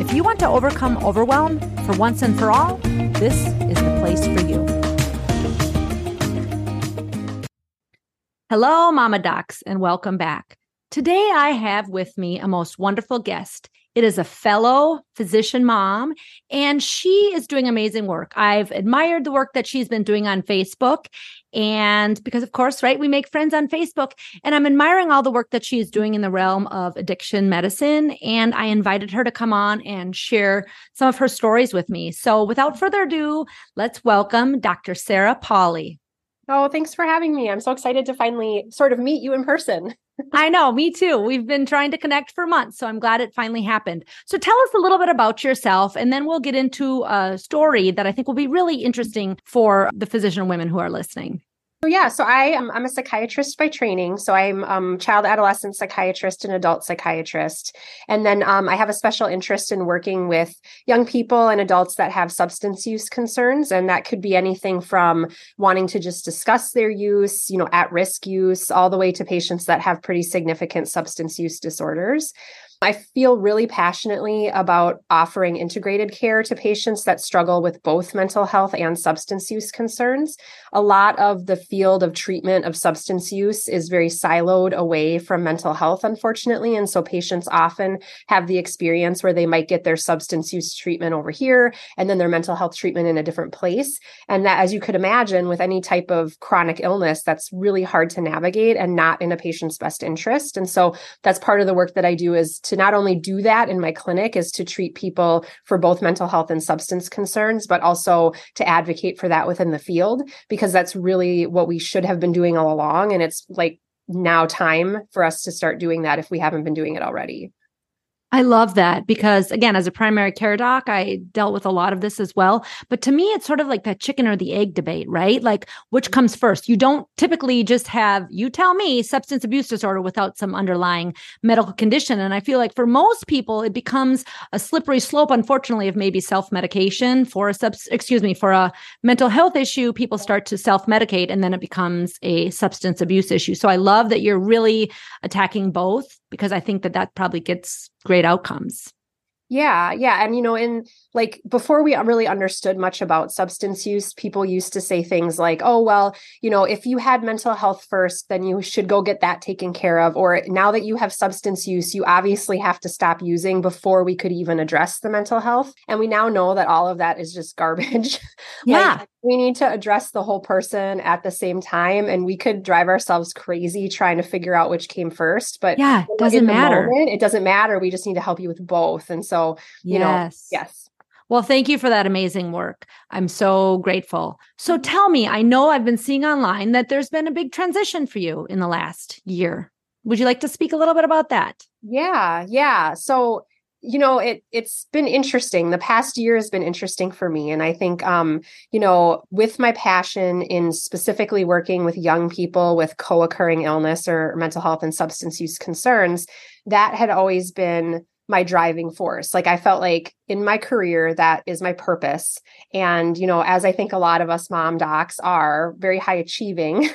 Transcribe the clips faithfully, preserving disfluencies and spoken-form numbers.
If you want to overcome overwhelm for once and for all, this is the place for you. Hello, Mama Docs, and welcome back. Today I have with me a most wonderful guest. It is a fellow physician mom, and she is doing amazing work. I've admired the work that she's been doing on Facebook, and because, of course, right, we make friends on Facebook, and I'm admiring all the work that she is doing in the realm of addiction medicine, and I invited her to come on and share some of her stories with me. So without further ado, let's welcome Doctor Sarah Polley. Oh, thanks for having me. I'm so excited to finally sort of meet you in person. I know, me too. We've been trying to connect for months, so I'm glad it finally happened. So tell us a little bit about yourself, and then we'll get into a story that I think will be really interesting for the physician women who are listening. So yeah, so I am, I'm a psychiatrist by training. So I'm a um, child adolescent psychiatrist and adult psychiatrist. And then um, I have a special interest in working with young people and adults that have substance use concerns. And that could be anything from wanting to just discuss their use, you know, at-risk use, all the way to patients that have pretty significant substance use disorders. I feel really passionately about offering integrated care to patients that struggle with both mental health and substance use concerns. A lot of the field of treatment of substance use is very siloed away from mental health, unfortunately. And so patients often have the experience where they might get their substance use treatment over here and then their mental health treatment in a different place. And that, as you could imagine, with any type of chronic illness, that's really hard to navigate and not in a patient's best interest. And so that's part of the work that I do is to not only do that in my clinic is to treat people for both mental health and substance concerns, but also to advocate for that within the field, because that's really what we should have been doing all along. And it's like now time for us to start doing that if we haven't been doing it already. I love that because, again, as a primary care doc, I dealt with a lot of this as well. But to me, it's sort of like that chicken or the egg debate, right? Like, which comes first? You don't typically just have, you tell me, substance abuse disorder without some underlying medical condition. And I feel like for most people, it becomes a slippery slope, unfortunately, of maybe self-medication for a subs- excuse me, for a mental health issue. People start to self-medicate, and then it becomes a substance abuse issue. So I love that you're really attacking both, because I think that that probably gets great outcomes. Yeah. Yeah. And, you know, in like before we really understood much about substance use, people used to say things like, oh, well, you know, if you had mental health first, then you should go get that taken care of. Or now that you have substance use, you obviously have to stop using before we could even address the mental health. And we now know that all of that is just garbage. Yeah. Like, we need to address the whole person at the same time. And we could drive ourselves crazy trying to figure out which came first. But yeah, it doesn't matter. Moment, it doesn't matter. We just need to help you with both. And so, you yes. know, yes. Well, thank you for that amazing work. I'm so grateful. So tell me, I know I've been seeing online that there's been a big transition for you in the last year. Would you like to speak a little bit about that? Yeah. Yeah. So, you know, it, it's been interesting. The past year has been interesting for me. And I think, um, you know, with my passion in specifically working with young people with co-occurring illness or mental health and substance use concerns, that had always been my driving force. Like I felt like in my career, that is my purpose. And, you know, as I think a lot of us mom docs are very high achieving.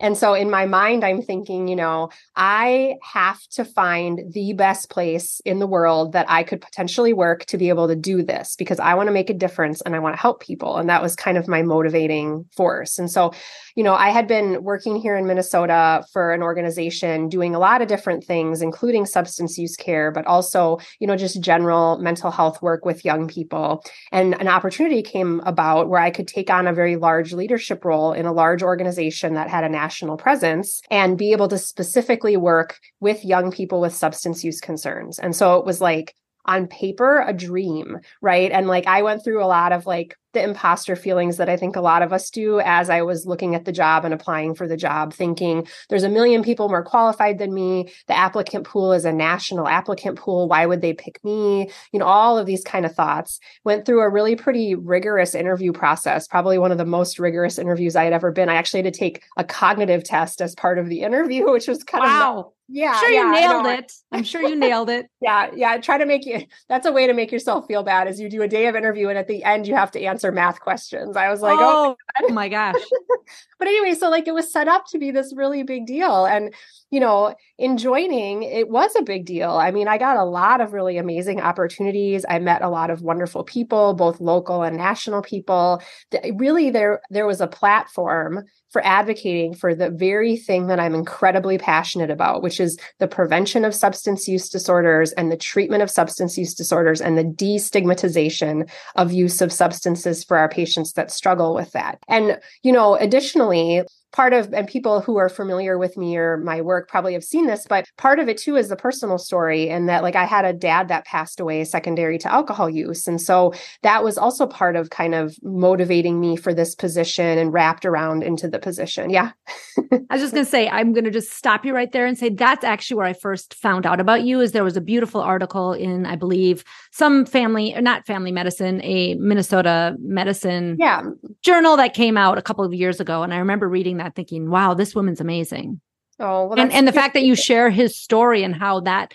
And so in my mind, I'm thinking, you know, I have to find the best place in the world that I could potentially work to be able to do this, because I want to make a difference and I want to help people. And that was kind of my motivating force. And so, you know, I had been working here in Minnesota for an organization doing a lot of different things, including substance use care, but also, you know, just general mental health work with young people. And an opportunity came about where I could take on a very large leadership role in a large organization that had a national national presence and be able to specifically work with young people with substance use concerns. And so it was like on paper, a dream, right? And like I went through a lot of like the imposter feelings that I think a lot of us do as I was looking at the job and applying for the job, thinking there's a million people more qualified than me. The applicant pool is a national applicant pool. Why would they pick me? You know, all of these kind of thoughts. Went through a really pretty rigorous interview process, probably one of the most rigorous interviews I had ever been. I actually had to take a cognitive test as part of the interview, which was kind wow. of... Yeah, I'm sure yeah, you nailed it. I'm sure you nailed it. yeah, yeah. Try to make you, that's a way to make yourself feel bad is you do a day of interview and at the end you have to answer math questions. I was like, oh, oh my gosh. But anyway, so like it was set up to be this really big deal. And, you know, in joining, it was a big deal. I mean, I got a lot of really amazing opportunities. I met a lot of wonderful people, both local and national people. Really, there, there was a platform for advocating for the very thing that I'm incredibly passionate about, which is the prevention of substance use disorders and the treatment of substance use disorders and the destigmatization of use of substances for our patients that struggle with that. And, you know, additionally, part of, and people who are familiar with me or my work probably have seen this, but part of it too is the personal story and that like I had a dad that passed away secondary to alcohol use. And so that was also part of kind of motivating me for this position and wrapped around into the position. Yeah. I was just going to say, I'm going to just stop you right there and say, that's actually where I first found out about you is there was a beautiful article in, I believe, some family, not family medicine, a Minnesota medicine yeah. journal that came out a couple of years ago. And I remember reading that. Thinking, wow, this woman's amazing. Oh, well, and and the fact that you share his story and how that,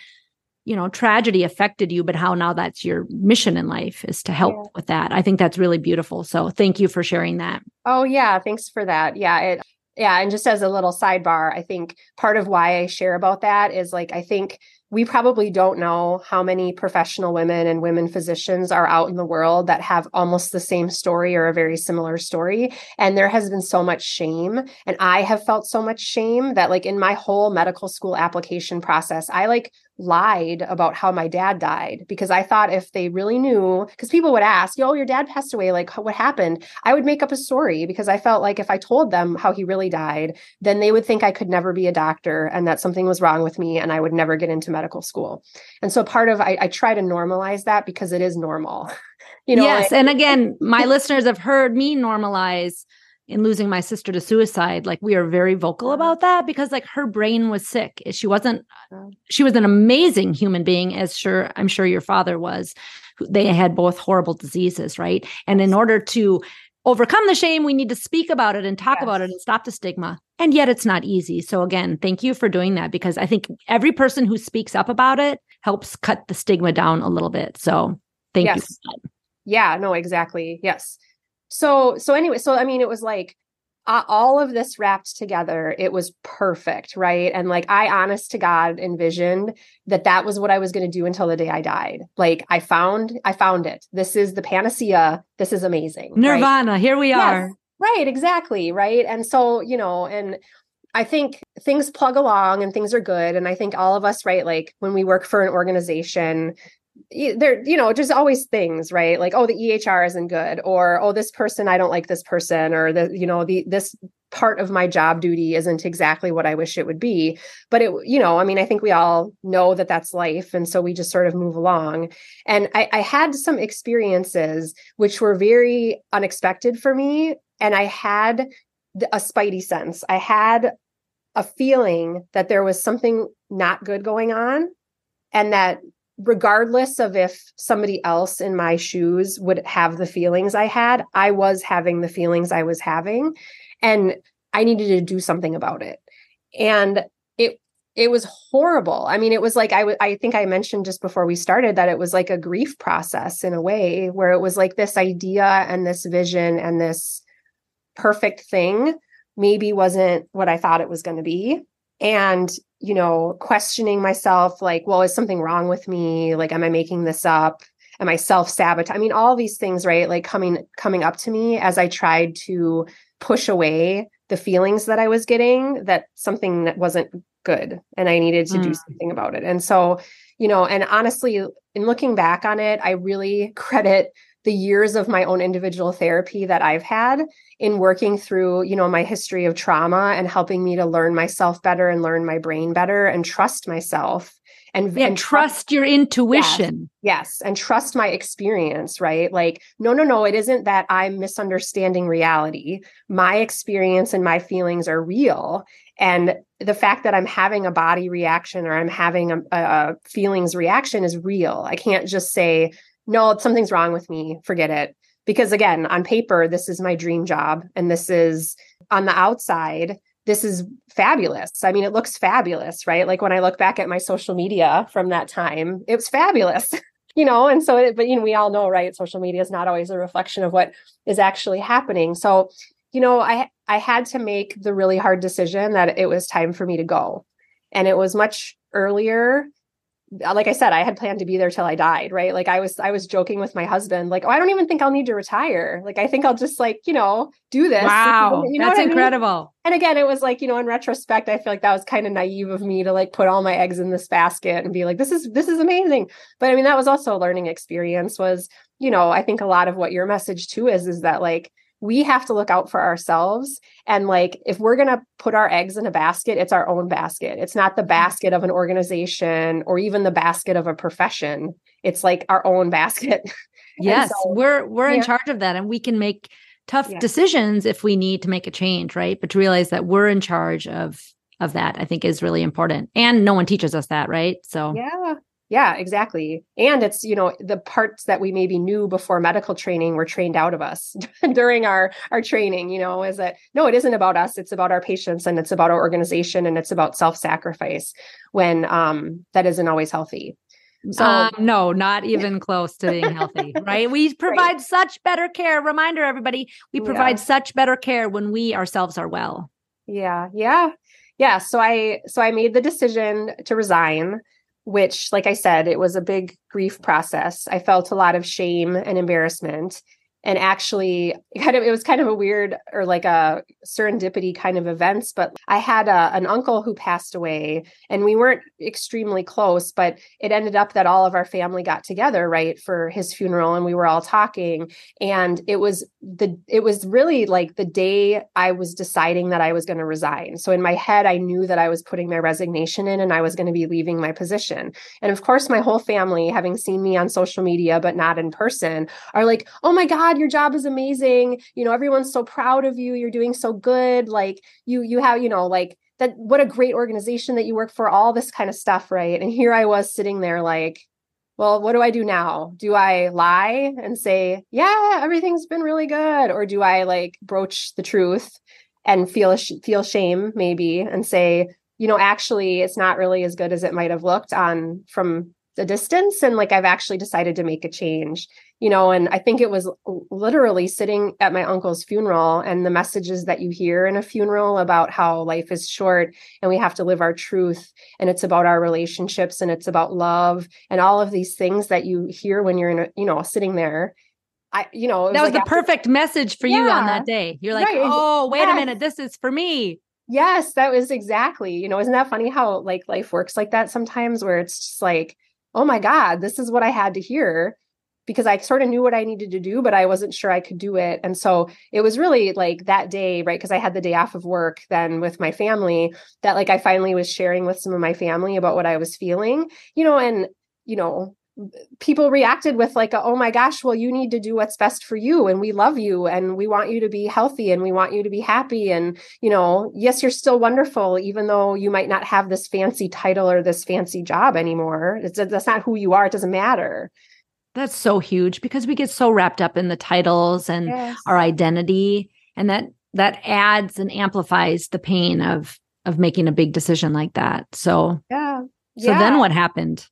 you know, tragedy affected you, but how now that's your mission in life is to help yeah. with that. I think that's really beautiful. So thank you for sharing that. Oh yeah, thanks for that. Yeah, it, yeah, and just as a little sidebar, I think part of why I share about that is like I think. We probably don't know how many professional women and women physicians are out in the world that have almost the same story or a very similar story. And there has been so much shame. And I have felt so much shame that like in my whole medical school application process, I like lied about how my dad died because I thought if they really knew, because people would ask, yo, your dad passed away, like what happened? I would make up a story because I felt like if I told them how he really died, then they would think I could never be a doctor and that something was wrong with me and I would never get into medical school. And so part of, I, I try to normalize that because it is normal. You know, yes. I, and again, my listeners have heard me normalize in losing my sister to suicide, like we are very vocal about that because like her brain was sick. She wasn't, she was an amazing human being as sure, I'm sure your father was. They had both horrible diseases, right? And in order to overcome the shame, we need to speak about it and talk yes. about it and stop the stigma. And yet it's not easy. So again, thank you for doing that because I think every person who speaks up about it helps cut the stigma down a little bit. So thank yes. you for that. Yeah, no, exactly. Yes. So, so anyway, so, I mean, it was like uh, all of this wrapped together, it was perfect. Right. And like, I honest to God envisioned that that was what I was going to do until the day I died. Like I found, I found it. This is the panacea. This is amazing. Nirvana. Right? Here we are. Yes, right. Exactly. Right. And so, you know, and I think things plug along and things are good. And I think all of us, right. Like when we work for an organization, there, you know, just always things, right? Like, oh, the E H R isn't good, or, oh, this person, I don't like this person, or the, you know, the, this part of my job duty isn't exactly what I wish it would be. But it, you know, I mean, I think we all know that that's life. And so we just sort of move along. And I, I had some experiences which were very unexpected for me. And I had a spidey sense. I had a feeling that there was something not good going on and that regardless of if somebody else in my shoes would have the feelings I had, I was having the feelings I was having, and I needed to do something about it. And it it was horrible. I mean, it was like I w- I think I mentioned just before we started that it was like a grief process in a way, where it was like this idea and this vision and this perfect thing maybe wasn't what I thought it was going to be. And, you know, questioning myself, like, well, is something wrong with me? Like, am I making this up? Am I self-sabotaging? I mean, all these things, right? Like coming, coming up to me as I tried to push away the feelings that I was getting, that something that wasn't good and I needed to mm. do something about it. And so, you know, and honestly, in looking back on it, I really credit the years of my own individual therapy that I've had in working through, you know, my history of trauma and helping me to learn myself better and learn my brain better and trust myself and, yeah, and trust your intuition. Yes, yes. And trust my experience, right? Like, no, no, no, it isn't that I'm misunderstanding reality. My experience and my feelings are real. And the fact that I'm having a body reaction or I'm having a, a feelings reaction is real. I can't just say, no, something's wrong with me. Forget it. Because again, on paper, this is my dream job. And this is on the outside, this is fabulous. I mean, it looks fabulous, right? Like when I look back at my social media from that time, it was fabulous, you know? And so, it, but you know, we all know, right? Social media is not always a reflection of what is actually happening. So, you know, I, I had to make the really hard decision that it was time for me to go. And it was much earlier. Like I said, I had planned to be there till I died, right? Like I was, I was joking with my husband, like, oh, I don't even think I'll need to retire. Like, I think I'll just like, you know, do this. Wow. You know, that's incredible. I mean? And again, it was like, you know, in retrospect, I feel like that was kind of naive of me to like put all my eggs in this basket and be like, this is, this is amazing. But I mean, that was also a learning experience was, you know, I think a lot of what your message too is, is that like, we have to look out for ourselves. And like, if we're going to put our eggs in a basket, it's our own basket. It's not the basket of an organization or even the basket of a profession. It's like our own basket. Yes. So, we're, we're yeah. in charge of that, and we can make tough yeah. decisions if we need to make a change. Right. But to realize that we're in charge of, of that, I think is really important, and no one teaches us that. Right. So yeah. Yeah, exactly. And it's, you know, the parts that we maybe knew before medical training were trained out of us during our, our training, you know, is that, no, it isn't about us. It's about our patients, and it's about our organization, and it's about self-sacrifice when um, that isn't always healthy. So um, no, not even close to being healthy, right? We provide right. such better care. Reminder, everybody, we provide yeah. such better care when we ourselves are well. Yeah, yeah, yeah. So I, so I made the decision to resign, which, like I said, it was a big grief process. I felt a lot of shame and embarrassment. And actually, it, kind of, it was kind of a weird or like a serendipity kind of events. But I had a, an uncle who passed away, and we weren't extremely close, but it ended up that all of our family got together, right, for his funeral. And we were all talking. And it was the it was really like the day I was deciding that I was going to resign. So in my head, I knew that I was putting my resignation in and I was going to be leaving my position. And of course, my whole family, having seen me on social media, but not in person, are like, oh my God, your job is amazing. You know, everyone's so proud of you. You're doing so good. Like you, you have, you know, like that, what a great organization that you work for, all this kind of stuff. Right. And here I was sitting there like, well, what do I do now? Do I lie and say, yeah, everything's been really good? Or do I like broach the truth and feel, feel shame maybe and say, you know, actually it's not really as good as it might've looked on from the distance. And like, I've actually decided to make a change. You know, and I think it was literally sitting at my uncle's funeral and the messages that you hear in a funeral about how life is short and we have to live our truth, and it's about our relationships and it's about love and all of these things that you hear when you're in a, you know, sitting there. I, you know, it was that was like the after- perfect message for yeah. you on that day. You're like, right. oh, wait yeah. a minute, this is for me. Yes, that was exactly, you know, isn't that funny how like life works like that sometimes, where it's just like, oh my God, this is what I had to hear. Because I sort of knew what I needed to do, but I wasn't sure I could do it. And so it was really like that day, right? Because I had the day off of work then with my family, that like I finally was sharing with some of my family about what I was feeling, you know, and, you know, people reacted with like, a, oh my gosh, well, you need to do what's best for you. And we love you. And we want you to be healthy. And we want you to be happy. And, you know, yes, you're still wonderful, even though you might not have this fancy title or this fancy job anymore. It's, that's not who you are. It doesn't matter. That's so huge, because we get so wrapped up in the titles and yes. our identity, and that that adds and amplifies the pain of of making a big decision like that. So yeah. So yeah. then what happened?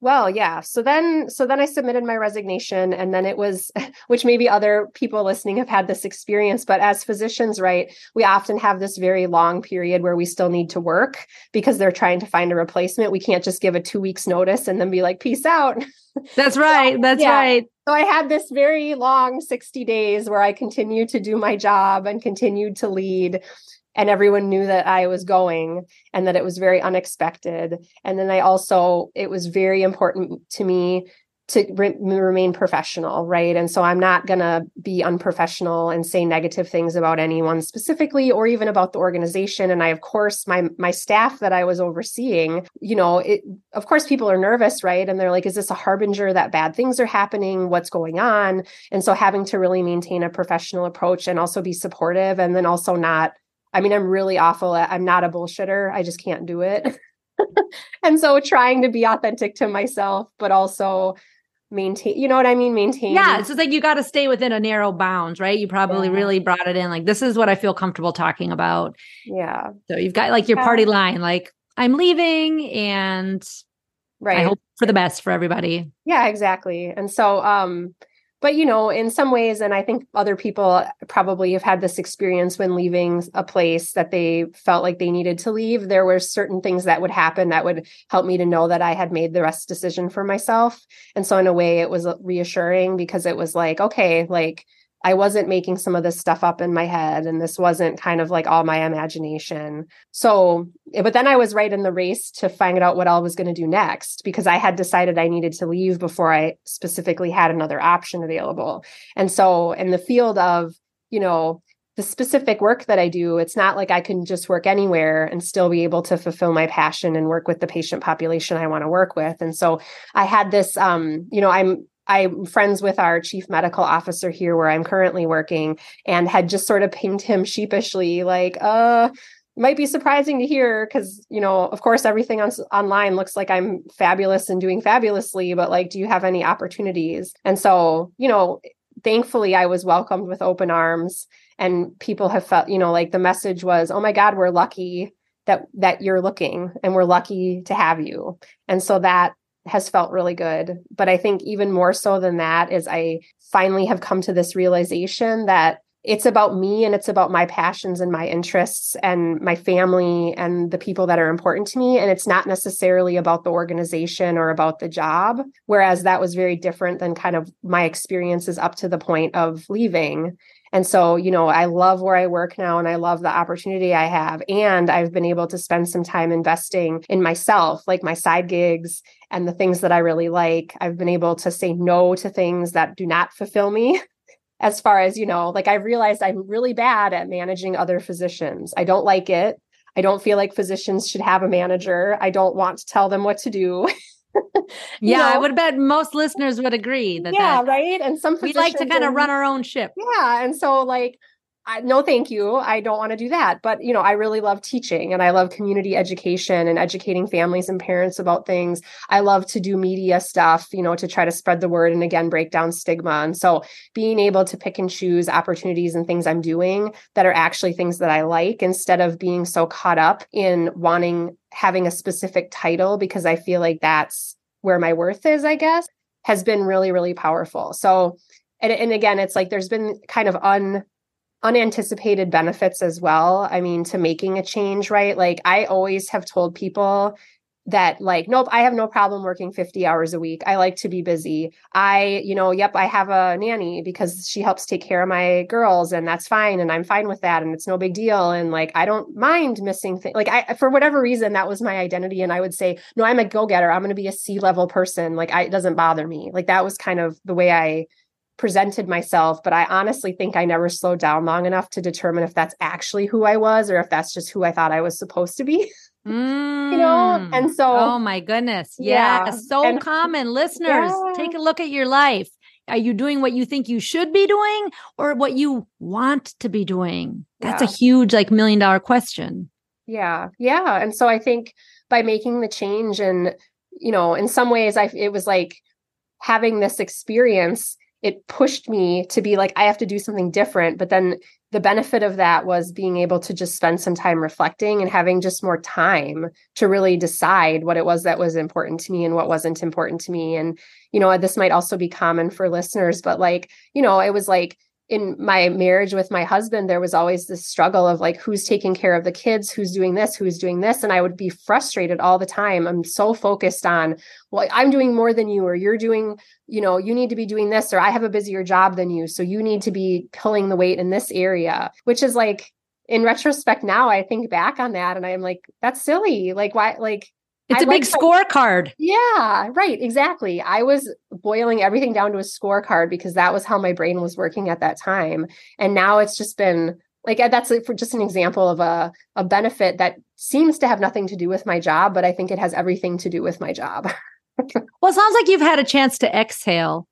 Well, yeah. So then, so then I submitted my resignation, and then it was, which maybe other people listening have had this experience, but as physicians, right, we often have this very long period where we still need to work because they're trying to find a replacement. We can't just give a two weeks notice and then be like, peace out. That's right. That's yeah. right. So I had this very long sixty days where I continued to do my job and continued to lead. And everyone knew that I was going and that it was very unexpected. And then I also, it was very important to me to re- remain professional, right? And so I'm not going to be unprofessional and say negative things about anyone specifically, or even about the organization. And I, of course, my my staff that I was overseeing, you know, it, of course, people are nervous, right? And they're like, is this a harbinger that bad things are happening? What's going on? And so having to really maintain a professional approach and also be supportive, and then also not, I mean, I'm really awful at, I'm not a bullshitter. I just can't do it. And so trying to be authentic to myself, but also maintain, you know what I mean? Maintain. Yeah. It's just like, you got to stay within a narrow bounds, right? You probably yeah. really brought it in. Like, this is what I feel comfortable talking about. Yeah. So you've got like your yeah. party line, like I'm leaving and right. I hope for the best for everybody. Yeah, exactly. And so, um, but, you know, in some ways, and I think other people probably have had this experience when leaving a place that they felt like they needed to leave, there were certain things that would happen that would help me to know that I had made the right decision for myself. And so in a way, it was reassuring, because it was like, okay, like I wasn't making some of this stuff up in my head, and this wasn't kind of like all my imagination. So, but then I was right in the race to find out what I was going to do next, because I had decided I needed to leave before I specifically had another option available. And so in the field of, you know, the specific work that I do, it's not like I can just work anywhere and still be able to fulfill my passion and work with the patient population I want to work with. And so I had this, um, you know, I'm I'm friends with our chief medical officer here where I'm currently working, and had just sort of pinged him sheepishly, like, uh, might be surprising to hear, because, you know, of course, everything on, online looks like I'm fabulous and doing fabulously, but like, do you have any opportunities? And so, you know, thankfully, I was welcomed with open arms, and people have felt, you know, like the message was, oh, my God, we're lucky that that you're looking, and we're lucky to have you. And so that has felt really good. But I think even more so than that is I finally have come to this realization that it's about me, and it's about my passions and my interests and my family and the people that are important to me. And it's not necessarily about the organization or about the job. Whereas that was very different than kind of my experiences up to the point of leaving. And so, you know, I love where I work now, and I love the opportunity I have. And I've been able to spend some time investing in myself, like my side gigs and the things that I really like. I've been able to say no to things that do not fulfill me. As far as, you know, like I realized I'm really bad at managing other physicians. I don't like it. I don't feel like physicians should have a manager. I don't want to tell them what to do. Yeah, know? I would bet most listeners would agree that. Yeah, that, right. And some we like to kind of run our own ship. Yeah, and so like, I, no, thank you. I don't want to do that. But you know, I really love teaching, and I love community education and educating families and parents about things. I love to do media stuff, you know, to try to spread the word and again break down stigma. And so, being able to pick and choose opportunities and things I'm doing that are actually things that I like, instead of being so caught up in wanting having a specific title, because I feel like that's where my worth is, I guess, has been really, really powerful. So, and, and again, it's like there's been kind of un. unanticipated benefits as well. I mean, to making a change, right? Like I always have told people that like, nope, I have no problem working fifty hours a week. I like to be busy. I, you know, yep, I have a nanny because she helps take care of my girls, and that's fine. And I'm fine with that. And it's no big deal. And like, I don't mind missing things. Like I, for whatever reason, that was my identity. And I would say, no, I'm a go-getter. I'm going to be a C-level person. Like I, it doesn't bother me. Like that was kind of the way I presented myself, but I honestly think I never slowed down long enough to determine if that's actually who I was, or if that's just who I thought I was supposed to be, mm. you know? And so, oh my goodness. Yeah. yeah. So and, common listeners, yeah. take a look at your life. Are you doing what you think you should be doing, or what you want to be doing? That's yeah. a huge, like million dollar question. Yeah. Yeah. And so I think by making the change, and, you know, in some ways I, it was like having this experience, it pushed me to be like, I have to do something different. But then the benefit of that was being able to just spend some time reflecting and having just more time to really decide what it was that was important to me and what wasn't important to me. And, you know, this might also be common for listeners, but like, you know, it was like, in my marriage with my husband, there was always this struggle of like, who's taking care of the kids, who's doing this, who's doing this. And I would be frustrated all the time. I'm so focused on, well, I'm doing more than you, or you're doing, you know, you need to be doing this, or I have a busier job than you, so you need to be pulling the weight in this area, which is like, in retrospect now, I think back on that and I'm like, that's silly. Like, why, like, It's I a like big scorecard. Yeah, right. Exactly. I was boiling everything down to a scorecard because that was how my brain was working at that time. And now it's just been like, that's like for just an example of a, a benefit that seems to have nothing to do with my job, but I think it has everything to do with my job. Well, it sounds like you've had a chance to exhale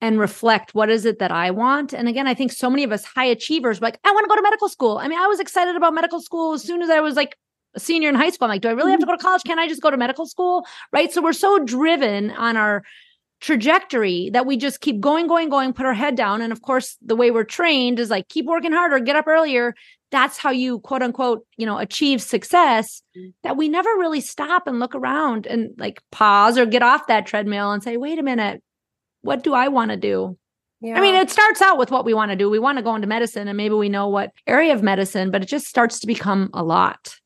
and reflect, what is it that I want? And again, I think so many of us high achievers, like, I want to go to medical school. I mean, I was excited about medical school as soon as I was like a senior in high school. I'm like, do I really have to go to college? Can't I just go to medical school? Right? So we're so driven on our trajectory that we just keep going, going, going, put our head down. And of course, the way we're trained is like, keep working harder, get up earlier. That's how you, quote unquote, you know, achieve success, that we never really stop and look around and like pause or get off that treadmill and say, wait a minute, what do I want to do? Yeah. I mean, it starts out with what we want to do. We want to go into medicine and maybe we know what area of medicine, but it just starts to become a lot.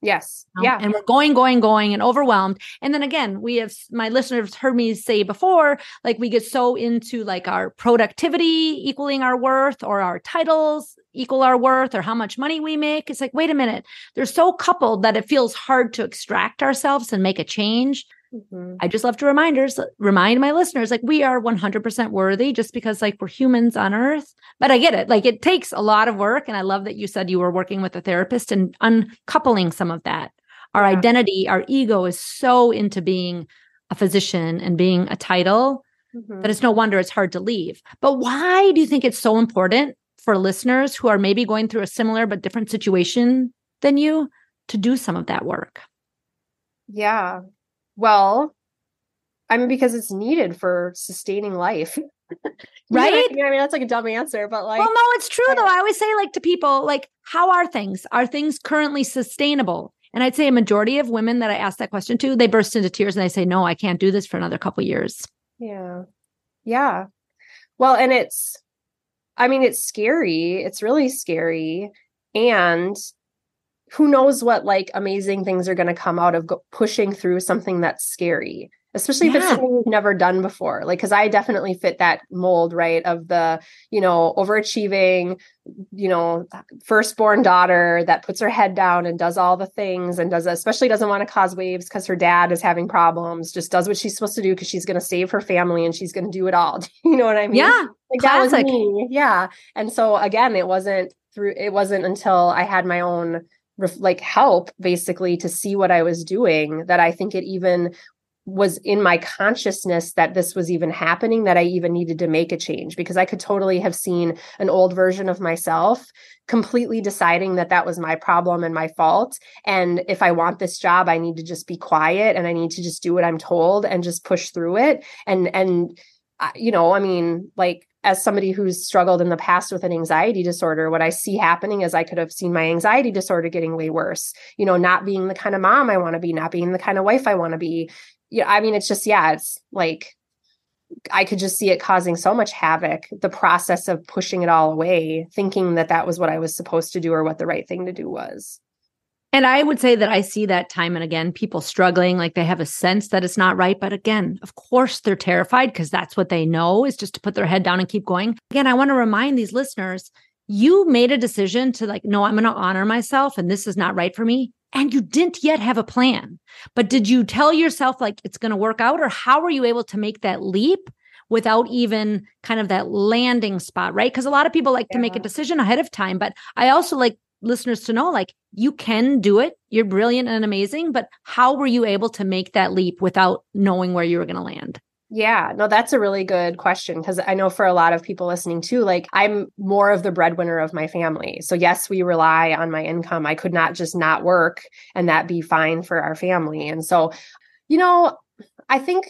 Yes. You know? Yeah. And we're going, going, going and overwhelmed. And then again, we have, my listeners heard me say before, like we get so into like our productivity equaling our worth, or our titles equal our worth, or how much money we make. It's like, wait a minute, they're so coupled that it feels hard to extract ourselves and make a change. Mm-hmm. I just love to reminders, remind my listeners, like we are one hundred percent worthy just because like we're humans on earth. But I get it. Like it takes a lot of work. And I love that you said you were working with a therapist and uncoupling some of that. Our yeah. identity, our ego is so into being a physician and being a title mm-hmm. that it's no wonder it's hard to leave. But why do you think it's so important for listeners who are maybe going through a similar but different situation than you to do some of that work? Yeah. Well, I mean, because it's needed for sustaining life, right? You know, I mean, that's like a dumb answer, but like, well, no, it's true I, though. I always say like to people, like, how are things? Are things currently sustainable? And I'd say a majority of women that I ask that question to, they burst into tears and they say, no, I can't do this for another couple of years. Yeah. Yeah. Well, and it's, I mean, it's scary. It's really scary. And who knows what like amazing things are going to come out of go- pushing through something that's scary, especially yeah. if it's something you've never done before. Like, cause I definitely fit that mold, right? Of the, you know, overachieving, you know, firstborn daughter that puts her head down and does all the things and does, especially doesn't want to cause waves cause her dad is having problems, just does what she's supposed to do. Cause she's going to save her family and she's going to do it all. You know what I mean? Yeah. Like classic. That was me. Yeah. And so again, it wasn't through, it wasn't until I had my own like help basically to see what I was doing that I think it even was in my consciousness that this was even happening, that I even needed to make a change, because I could totally have seen an old version of myself completely deciding that that was my problem and my fault. And if I want this job, I need to just be quiet and I need to just do what I'm told and just push through it. And, and, you know, I mean, like, as somebody who's struggled in the past with an anxiety disorder, what I see happening is I could have seen my anxiety disorder getting way worse, you know, not being the kind of mom I want to be, not being the kind of wife I want to be. You know, I mean, it's just, yeah, it's like, I could just see it causing so much havoc, the process of pushing it all away, thinking that that was what I was supposed to do or what the right thing to do was. And I would say that I see that time and again, people struggling, like they have a sense that it's not right. But again, of course, they're terrified because that's what they know is just to put their head down and keep going. Again, I want to remind these listeners, you made a decision to like, no, I'm going to honor myself and this is not right for me. And you didn't yet have a plan. But did you tell yourself like it's going to work out, or how were you able to make that leap without even kind of that landing spot, right? Because a lot of people like yeah. to make a decision ahead of time. But I also like listeners to know, like, you can do it. You're brilliant and amazing, but how were you able to make that leap without knowing where you were going to land? Yeah, no, that's a really good question. Cause I know for a lot of people listening too, like I'm more of the breadwinner of my family. So yes, we rely on my income. I could not just not work and that be fine for our family. And so, you know, I think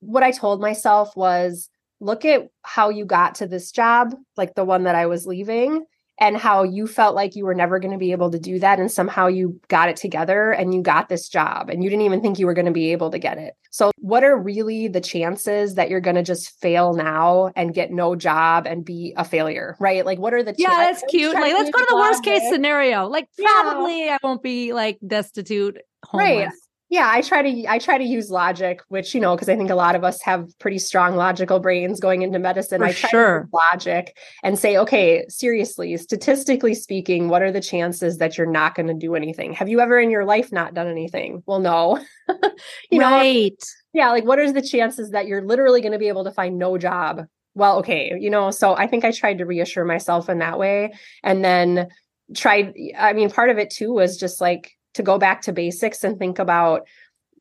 what I told myself was, look at how you got to this job, like the one that I was leaving, and how you felt like you were never going to be able to do that. And somehow you got it together and you got this job and you didn't even think you were going to be able to get it. So what are really the chances that you're going to just fail now and get no job and be a failure, right? Like, what are the chances? Yeah, that's cute. Like, let's go to the worst case scenario. Like, probably I won't be like destitute, homeless. Right. Yeah, I try to I try to use logic, which, you know, because I think a lot of us have pretty strong logical brains going into medicine. For I try sure. to use logic and say, okay, seriously, statistically speaking, what are the chances that you're not going to do anything? Have you ever in your life not done anything? Well, no. you right. know, yeah, like what are the chances that you're literally going to be able to find no job? Well, okay, you know, so I think I tried to reassure myself in that way, and then tried. I mean, part of it too was just like, to go back to basics and think about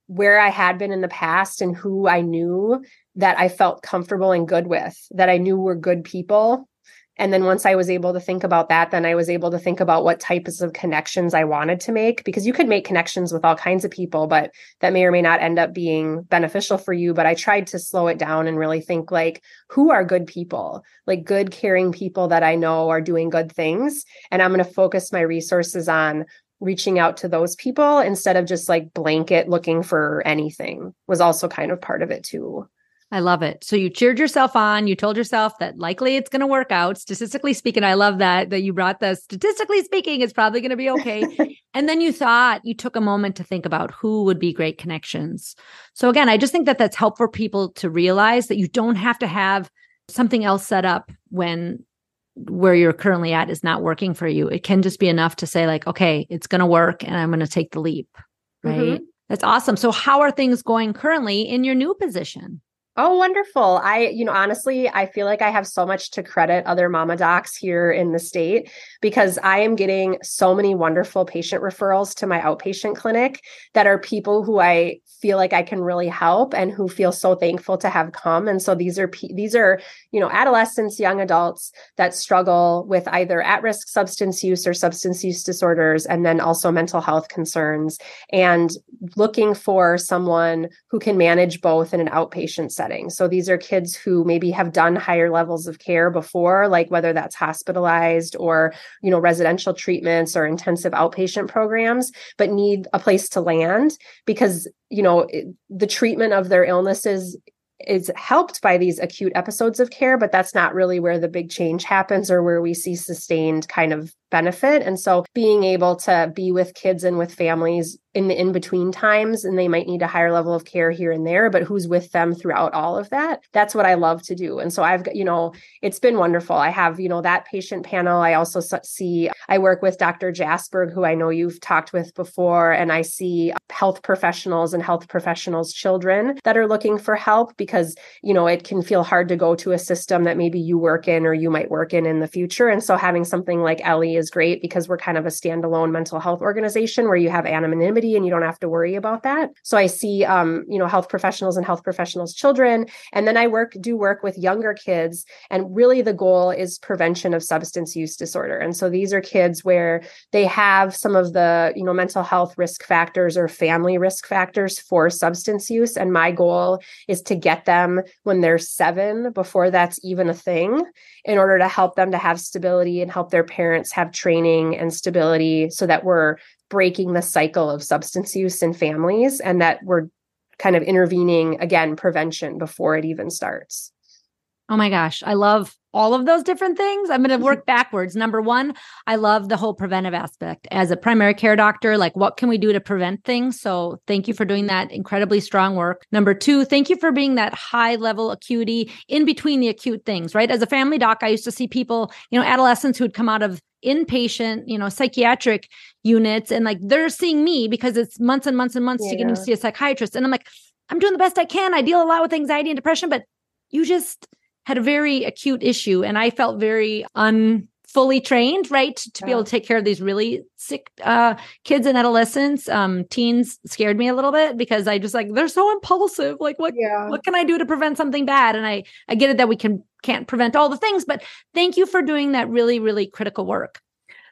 where I had been in the past and who I knew that I felt comfortable and good with, that I knew were good people. And then once I was able to think about that, then I was able to think about what types of connections I wanted to make, because you could make connections with all kinds of people, but that may or may not end up being beneficial for you. But I tried to slow it down and really think like, who are good people, like good, caring people that I know are doing good things. And I'm going to focus my resources on reaching out to those people instead of just like blanket looking for anything was also kind of part of it too. I love it. So you cheered yourself on. You told yourself that likely it's going to work out. Statistically speaking, I love that, that you brought the statistically speaking, it's probably going to be okay. And then you thought, you took a moment to think about who would be great connections. So again, I just think that that's helpful for people to realize that you don't have to have something else set up when where you're currently at is not working for you. It can just be enough to say like, okay, it's going to work and I'm going to take the leap. Right. Mm-hmm. That's awesome. So how are things going currently in your new position? Oh, wonderful. I, you know, honestly, I feel like I have so much to credit other mama docs here in the state, because I am getting so many wonderful patient referrals to my outpatient clinic that are people who I feel like I can really help and who feel so thankful to have come. And so these are, these are, you know, adolescents, young adults that struggle with either at-risk substance use or substance use disorders, and then also mental health concerns, and looking for someone who can manage both in an outpatient setting. So these are kids who maybe have done higher levels of care before, like whether that's hospitalized or, you know, residential treatments or intensive outpatient programs, but need a place to land because, you know, the treatment of their illnesses is helped by these acute episodes of care, but that's not really where the big change happens or where we see sustained kind of benefit. And so being able to be with kids and with families in the in-between times, and they might need a higher level of care here and there, but who's with them throughout all of that, that's what I love to do. And so I've got, you know, it's been wonderful. I have, you know, that patient panel. I also see, I work with Doctor Jasper, who I know you've talked with before, and I see health professionals and health professionals' children that are looking for help because, you know, it can feel hard to go to a system that maybe you work in or you might work in in the future. And so having something like Ellie is great because we're kind of a standalone mental health organization where you have anonymity and you don't have to worry about that. So I see, um, you know, health professionals and health professionals' children. And then I work, do work with younger kids. And really the goal is prevention of substance use disorder. And so these are kids where they have some of the, you know, mental health risk factors or family risk factors for substance use. And my goal is to get them when they're seven, before that's even a thing, in order to help them to have stability and help their parents have training and stability so that we're breaking the cycle of substance use in families and that we're kind of intervening, again, prevention before it even starts. Oh my gosh. I love all of those different things. I'm going to work backwards. Number one, I love the whole preventive aspect as a primary care doctor. Like, what can we do to prevent things? So thank you for doing that incredibly strong work. Number two, thank you for being that high level acuity in between the acute things, right? As a family doc, I used to see people, you know, adolescents who would come out of inpatient, you know, psychiatric units. And like, they're seeing me because it's months and months and months yeah. to getting to see a psychiatrist. And I'm like, I'm doing the best I can. I deal a lot with anxiety and depression, but you just had a very acute issue. And I felt very unfully trained, right? To yeah. be able to take care of these really sick uh, kids and adolescents. Um, teens scared me a little bit because I just like, they're so impulsive. Like what, yeah. what can I do to prevent something bad? And I, I get it that we can can't prevent all the things, but thank you for doing that really, really critical work.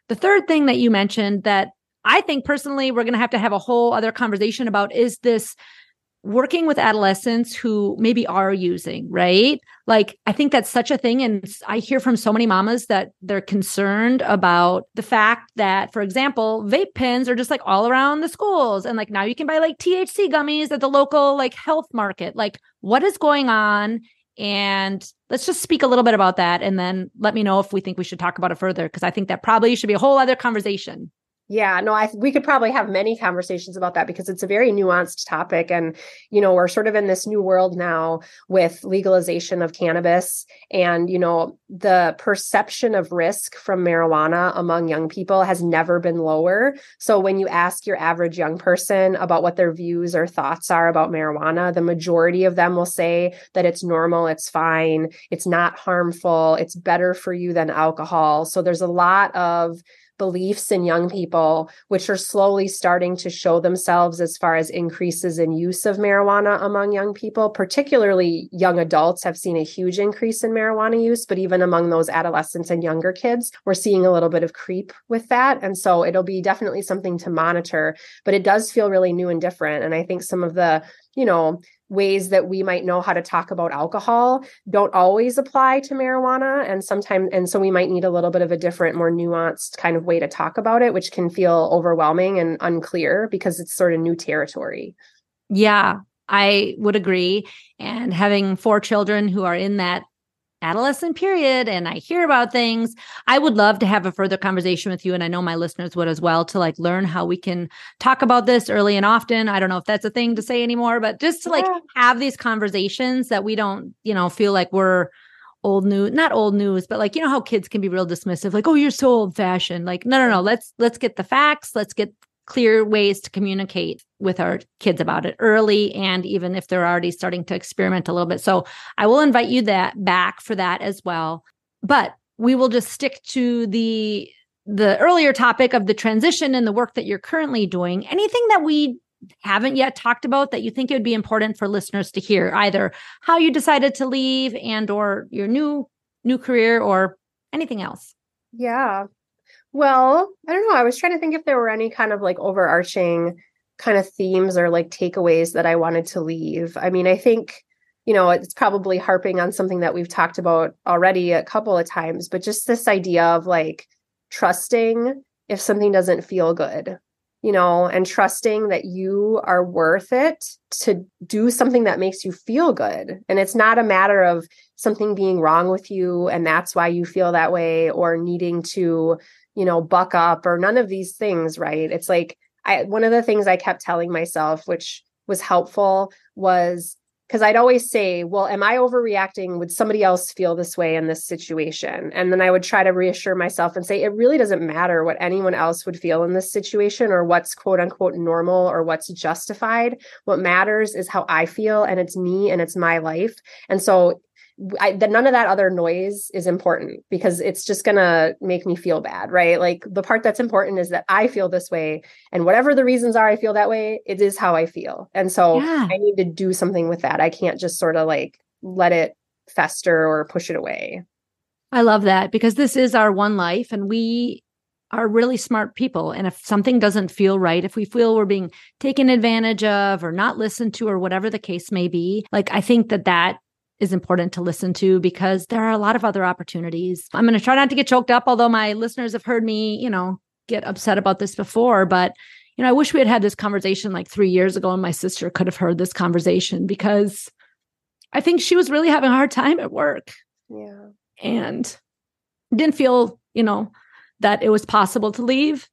The third thing that you mentioned that I think personally we're going to have to have a whole other conversation about is this working with adolescents who maybe are using, right? Like, I think that's such a thing. And I hear from so many mamas that they're concerned about the fact that, for example, vape pens are just like all around the schools. And like now you can buy like T H C gummies at the local like health market. Like what is going on? And let's just speak a little bit about that. And then let me know if we think we should talk about it further, because I think that probably should be a whole other conversation. Yeah, no, I we could probably have many conversations about that because it's a very nuanced topic. And, you know, we're sort of in this new world now with legalization of cannabis and, you know, the perception of risk from marijuana among young people has never been lower. So when you ask your average young person about what their views or thoughts are about marijuana, the majority of them will say that it's normal, it's fine, it's not harmful, it's better for you than alcohol. So there's a lot of beliefs in young people, which are slowly starting to show themselves as far as increases in use of marijuana among young people. Particularly young adults have seen a huge increase in marijuana use, but even among those adolescents and younger kids, we're seeing a little bit of creep with that. And so it'll be definitely something to monitor, but it does feel really new and different. And I think some of the, you know, ways that we might know how to talk about alcohol don't always apply to marijuana. And sometimes, and so we might need a little bit of a different, more nuanced kind of way to talk about it, which can feel overwhelming and unclear because it's sort of new territory. Yeah, I would agree. And having four children who are in that adolescent period, and I hear about things, I would love to have a further conversation with you. And I know my listeners would as well, to like learn how we can talk about this early and often. I don't know if that's a thing to say anymore, but just to like yeah. have these conversations that we don't, you know, feel like we're old news, not old news, but like, you know, how kids can be real dismissive, like, oh, you're so old fashioned. Like, no, no, no, let's, let's get the facts. Let's get clear ways to communicate with our kids about it early, and even if they're already starting to experiment a little bit. So I will invite you that back for that as well. But we will just stick to the the earlier topic of the transition and the work that you're currently doing. Anything that we haven't yet talked about that you think it would be important for listeners to hear, either how you decided to leave and or your new new career or anything else? Yeah. Well, I don't know. I was trying to think if there were any kind of like overarching kind of themes or like takeaways that I wanted to leave. I mean, I think, you know, it's probably harping on something that we've talked about already a couple of times, but just this idea of like trusting if something doesn't feel good, you know, and trusting that you are worth it to do something that makes you feel good. And it's not a matter of something being wrong with you and that's why you feel that way, or needing to, you know, buck up, or none of these things, right? It's like, I, one of the things I kept telling myself, which was helpful, was because I'd always say, well, am I overreacting? Would somebody else feel this way in this situation? And then I would try to reassure myself and say, it really doesn't matter what anyone else would feel in this situation or what's quote unquote normal or what's justified. What matters is how I feel, and it's me and it's my life. And so I, that none of that other noise is important because it's just going to make me feel bad, right? Like the part that's important is that I feel this way, and whatever the reasons are I feel that way, it is how I feel. And so yeah. I need to do something with that. I can't just sort of like let it fester or push it away. I love that, because this is our one life and we are really smart people. And if something doesn't feel right, if we feel we're being taken advantage of or not listened to or whatever the case may be, like I think that that is important to listen to, because there are a lot of other opportunities. I'm going to try not to get choked up, although my listeners have heard me, you know, get upset about this before. But, you know, I wish we had had this conversation like three years ago and my sister could have heard this conversation, because I think she was really having a hard time at work. Yeah. And didn't feel, you know, that it was possible to leave.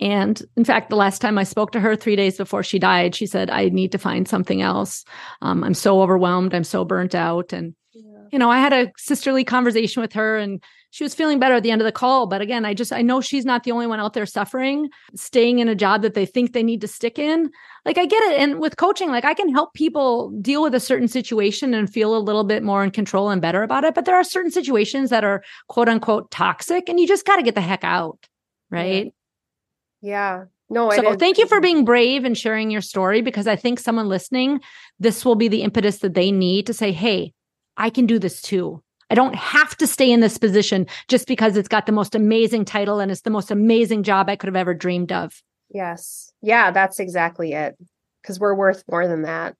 And in fact, the last time I spoke to her, three days before she died, she said, I need to find something else. Um, I'm so overwhelmed. I'm so burnt out. And, yeah. you know, I had a sisterly conversation with her and she was feeling better at the end of the call. But again, I just, I know she's not the only one out there suffering, staying in a job that they think they need to stick in. Like I get it. And with coaching, like I can help people deal with a certain situation and feel a little bit more in control and better about it. But there are certain situations that are quote unquote toxic and you just got to get the heck out. Right. Yeah. Yeah. No. So thank you for being brave and sharing your story, because I think someone listening, this will be the impetus that they need to say, hey, I can do this too. I don't have to stay in this position just because it's got the most amazing title and it's the most amazing job I could have ever dreamed of. Yes. Yeah, that's exactly it. Because we're worth more than that.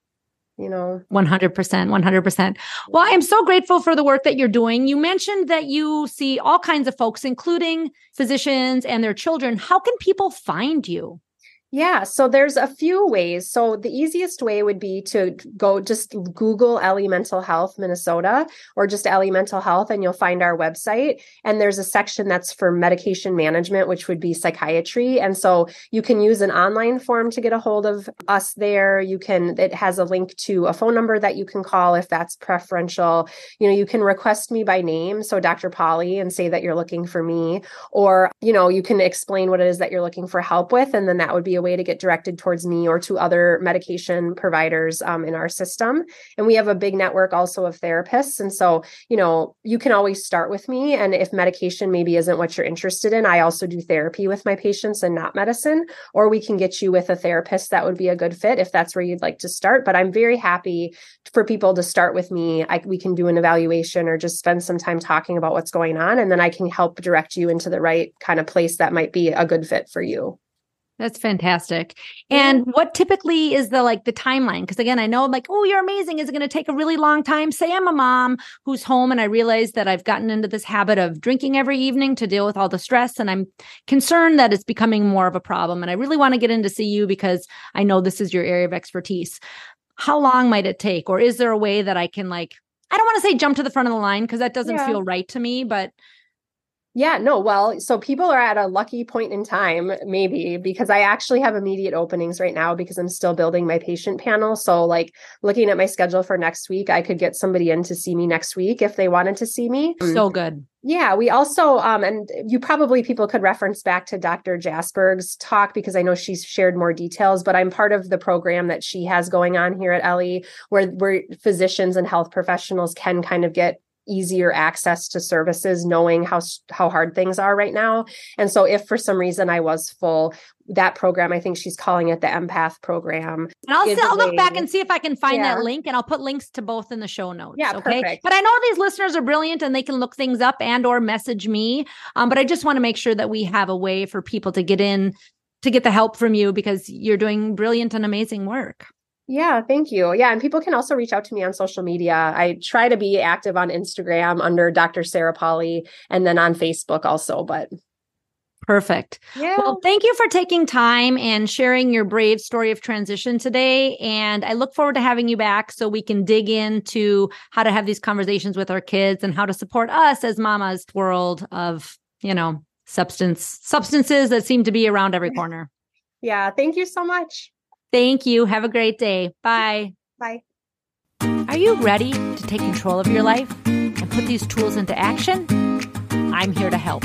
You know, one hundred percent, one hundred percent. Well, I'm so grateful for the work that you're doing. You mentioned that you see all kinds of folks, including physicians and their children. How can people find you? Yeah, so there's a few ways. So the easiest way would be to go just Google Ellie Mental Health Minnesota or just Ellie Mental Health, and you'll find our website. And there's a section that's for medication management, which would be psychiatry. And so you can use an online form to get a hold of us there. You can, it has a link to a phone number that you can call if that's preferential. You know, you can request me by name, so Doctor Polley, and say that you're looking for me, or, you know, you can explain what it is that you're looking for help with. And then that would be a way to get directed towards me or to other medication providers um, in our system. And we have a big network also of therapists. And so, you know, you can always start with me. And if medication maybe isn't what you're interested in, I also do therapy with my patients and not medicine, or we can get you with a therapist that would be a good fit if that's where you'd like to start. But I'm very happy for people to start with me. I, we can do an evaluation or just spend some time talking about what's going on. And then I can help direct you into the right kind of place that might be a good fit for you. That's fantastic. And what typically is the, like, the timeline? Because again, I know, like, oh, you're amazing. Is it going to take a really long time? Say I'm a mom who's home and I realize that I've gotten into this habit of drinking every evening to deal with all the stress. And I'm concerned that it's becoming more of a problem. And I really want to get in to see you because I know this is your area of expertise. How long might it take? Or is there a way that I can, like, I don't want to say jump to the front of the line because that doesn't yeah. feel right to me, but... Yeah, no, well, so people are at a lucky point in time, maybe, because I actually have immediate openings right now because I'm still building my patient panel. So, like, looking at my schedule for next week, I could get somebody in to see me next week if they wanted to see me. So good. Yeah, we also, um, and you probably, people could reference back to Doctor Jasper's talk because I know she's shared more details, but I'm part of the program that she has going on here at Ellie where, where physicians and health professionals can kind of get easier access to services, knowing how how hard things are right now. And so if for some reason I was full, that program, I think she's calling it the Empath program. And I'll, I'll look back and see if I can find yeah. that link, and I'll put links to both in the show notes. Yeah, okay. Perfect. But I know these listeners are brilliant and they can look things up and or message me. Um, but I just want to make sure that we have a way for people to get in, to get the help from you because you're doing brilliant and amazing work. Yeah, thank you. Yeah. And people can also reach out to me on social media. I try to be active on Instagram under Doctor Sarah Polley, and then on Facebook also, but. Perfect. Yeah. Well, thank you for taking time and sharing your brave story of transition today. And I look forward to having you back so we can dig into how to have these conversations with our kids and how to support us as mamas world of, you know, substance, substances that seem to be around every corner. Yeah. Thank you so much. Thank you. Have a great day. Bye. Bye. Are you ready to take control of your life and put these tools into action? I'm here to help.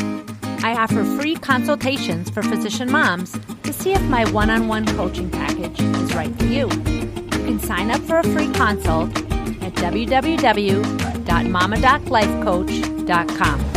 I offer free consultations for physician moms to see if my one-on-one coaching package is right for you. You can sign up for a free consult at w w w dot mama doc life coach dot com.